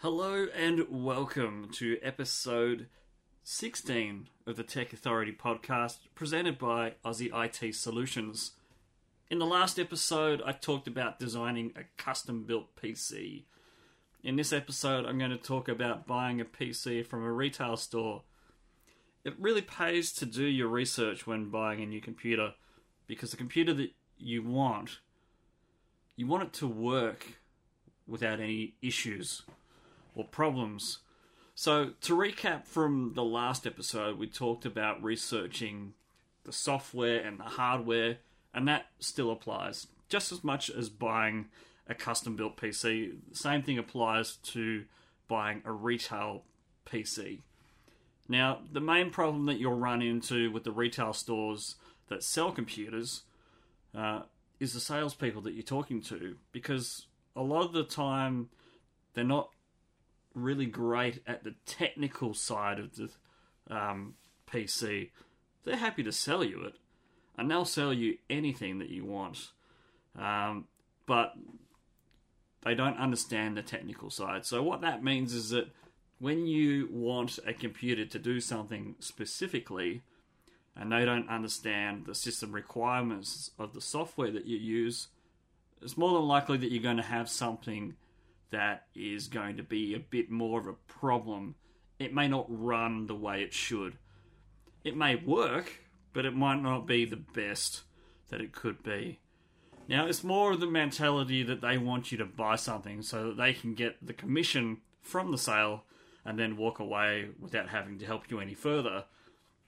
Hello and welcome to episode 16 of the Tech Authority Podcast, presented by Aussie IT Solutions. In the last episode, I talked about designing a custom-built PC. In this episode, I'm going to talk about buying a PC from a retail store. It really pays to do your research when buying a new computer, because the computer that you want it to work without any issues or problems. So to recap from the last episode, we talked about researching the software and the hardware, and that still applies just as much as buying a custom-built PC. The same thing applies to buying a retail PC. Now, the main problem that you'll run into with the retail stores that sell computers is the salespeople that you're talking to, because a lot of the time they're not really great at the technical side of the PC. They're happy to sell you it, and they'll sell you anything that you want, but they don't understand the technical side. So what that means is that when you want a computer to do something specifically, and they don't understand the system requirements of the software that you use, it's more than likely that you're going to have something that is going to be a bit more of a problem. It may not run the way it should. It may work, but it might not be the best that it could be. Now, it's more of the mentality that they want you to buy something so that they can get the commission from the sale and then walk away without having to help you any further.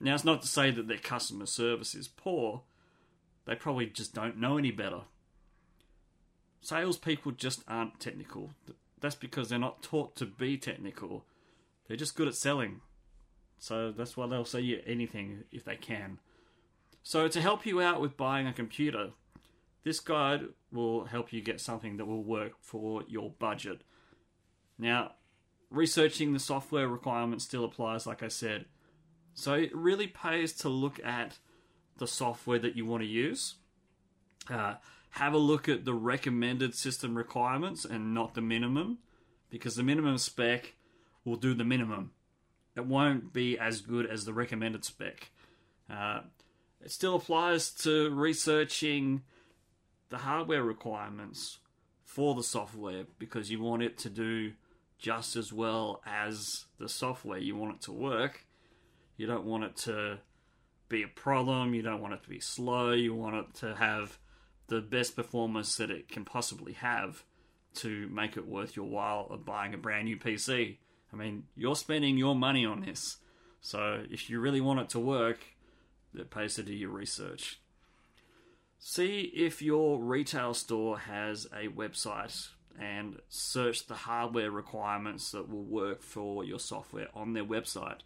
Now, it's not to say that their customer service is poor. They probably just don't know any better. Salespeople just aren't technical. That's because they're not taught to be technical. They're just good at selling. So that's why they'll sell you anything if they can. So to help you out with buying a computer, this guide will help you get something that will work for your budget. Now, researching the software requirements still applies, like I said. So it really pays to look at the software that you want to use. Have a look at the recommended system requirements and not the minimum, because the minimum spec will do the minimum. It won't be as good as the recommended spec. It still applies to researching the hardware requirements for the software, because you want it to do just as well as the software. You want it to work. You don't want it to be a problem. You don't want it to be slow. You want it to have the best performance that it can possibly have to make it worth your while of buying a brand new PC. I mean, you're spending your money on this. So if you really want it to work, it pays to do your research. See if your retail store has a website and search the hardware requirements that will work for your software on their website.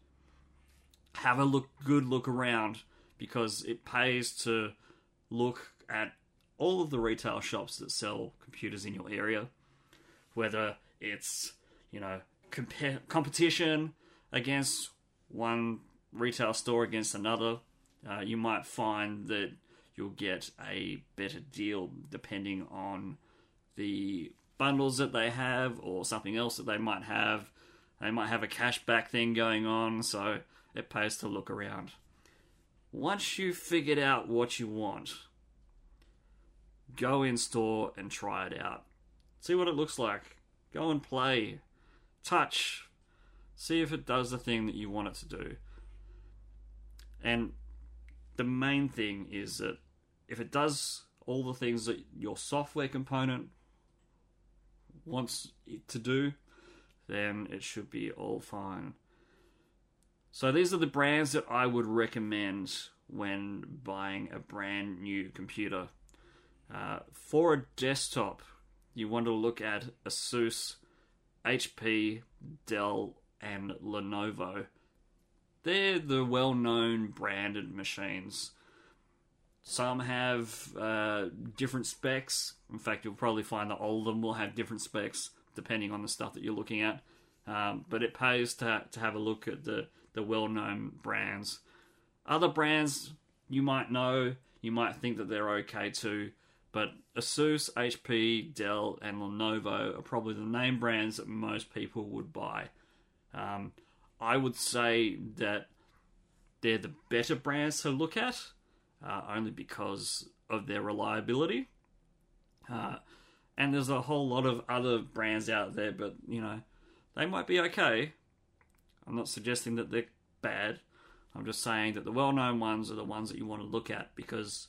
Have a good look around, because it pays to look at all of the retail shops that sell computers in your area, whether it's, competition against one retail store against another. You might find that you'll get a better deal depending on the bundles that they have or something else that they might have. They might have a cashback thing going on, so it pays to look around. Once you've figured out what you want, go in store and try it out. See what it looks like. Go and play. Touch. See if it does the thing that you want it to do. And the main thing is that if it does all the things that your software component wants it to do, then it should be all fine. So these are the brands that I would recommend when buying a brand new computer. For a desktop, you want to look at ASUS, HP, Dell, and Lenovo. They're the well-known branded machines. Some have different specs. In fact, you'll probably find that all of them will have different specs depending on the stuff that you're looking at. But it pays to have a look at the well-known brands. Other brands you might know, you might think that they're okay too, But ASUS, HP, Dell, and Lenovo are probably the name brands that most people would buy. I would say that they're the better brands to look at, only because of their reliability. And there's a whole lot of other brands out there, but, you know, they might be okay. I'm not suggesting that they're bad. I'm just saying that the well-known ones are the ones that you want to look at, because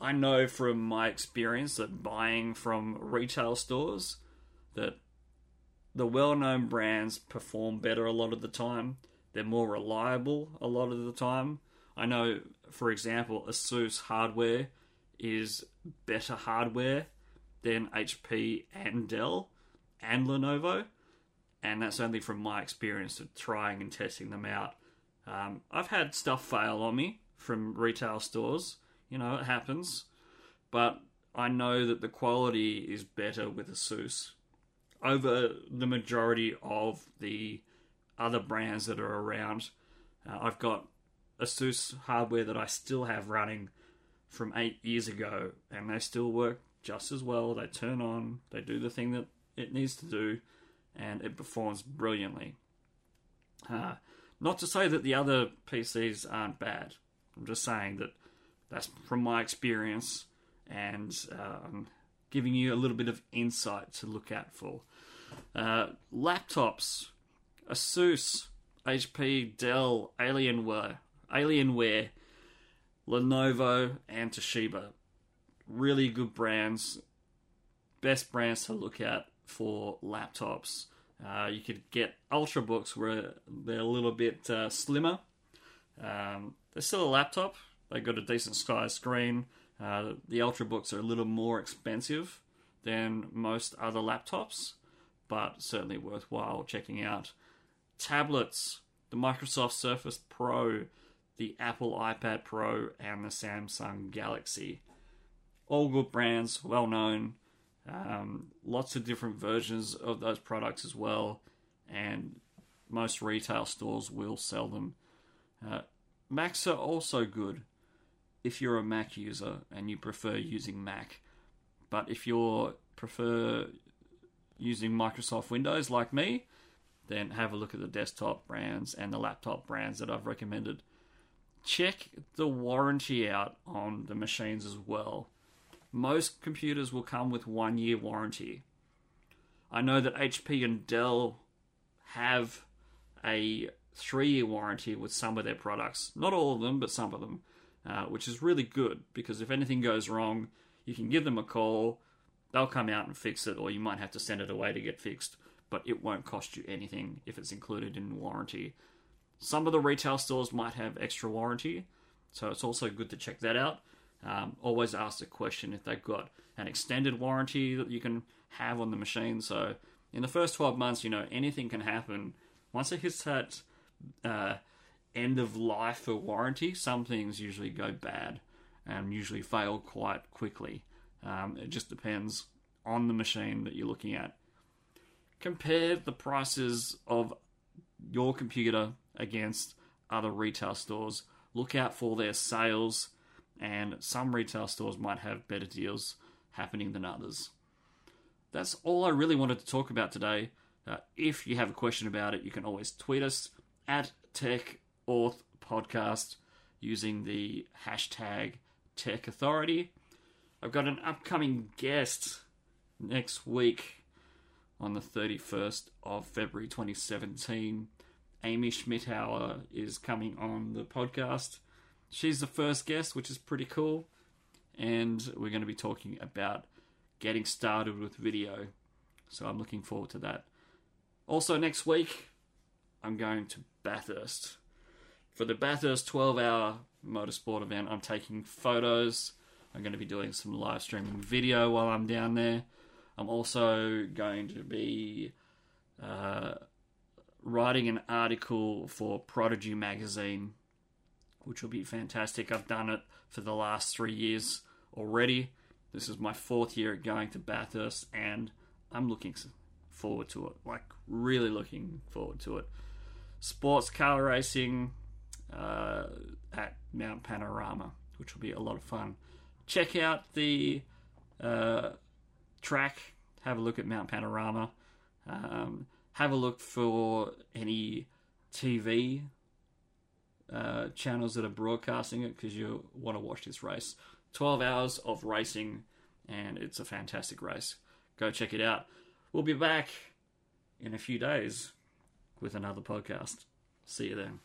I know from my experience that buying from retail stores that the well-known brands perform better a lot of the time. They're more reliable a lot of the time. I know, for example, ASUS hardware is better hardware than HP and Dell and Lenovo, and that's only from my experience of trying and testing them out. I've had stuff fail on me from retail stores. You know, it happens. But I know that the quality is better with ASUS over the majority of the other brands that are around. I've got ASUS hardware that I still have running from 8 years ago, and they still work just as well. They turn on, they do the thing that it needs to do, and it performs brilliantly. Not to say that the other PCs aren't bad. I'm just saying that that's from my experience, and giving you a little bit of insight to look out for. Laptops, ASUS, HP, Dell, Alienware, Lenovo, and Toshiba. Really good brands, best brands to look at for laptops. You could get Ultrabooks where they're a little bit slimmer. They're still a laptop. They got a decent size screen. The Ultrabooks are a little more expensive than most other laptops, but certainly worthwhile checking out. Tablets, the Microsoft Surface Pro, the Apple iPad Pro, and the Samsung Galaxy. All good brands, well known. Lots of different versions of those products as well, and most retail stores will sell them. Macs are also good if you're a Mac user and you prefer using Mac. But if you prefer using Microsoft Windows like me, then have a look at the desktop brands and the laptop brands that I've recommended. Check the warranty out on the machines as well. Most computers will come with 1 year warranty. I know that HP and Dell have a 3-year warranty with some of their products. Not all of them, but some of them, which is really good, because if anything goes wrong, you can give them a call, they'll come out and fix it, or you might have to send it away to get fixed, but it won't cost you anything if it's included in warranty. Some of the retail stores might have extra warranty, so it's also good to check that out. Always ask the question if they've got an extended warranty that you can have on the machine. So in the first 12 months, you know, anything can happen. Once it hits that end of life for warranty, some things usually go bad and usually fail quite quickly. It just depends on the machine that you're looking at. Compare the prices of your computer against other retail stores. Look out for their sales, and some retail stores might have better deals happening than others. That's all I really wanted to talk about today. If you have a question about it, you can always tweet us at Tech Auth Podcast using the hashtag Tech Authority. I've got an upcoming guest next week on the 31st of February 2017. Amy Schmittauer is coming on the podcast. She's the first guest, which is pretty cool. And we're going to be talking about getting started with video. So I'm looking forward to that. Also next week, I'm going to Bathurst. For the Bathurst 12-hour motorsport event, I'm taking photos. I'm going to be doing some live streaming video while I'm down there. I'm also going to be writing an article for Prodigy magazine, which will be fantastic. I've done it for the last 3 years already. This is my 4th year going to Bathurst, and I'm looking forward to it. Like, really looking forward to it. Sports car racing at Mount Panorama, which will be a lot of fun. Check out the track, have a look at Mount Panorama, have a look for any TV channels that are broadcasting it, because you want to watch this race. 12 hours of racing, and it's a fantastic race. Go check it out. We'll be back in a few days with another podcast. See you then.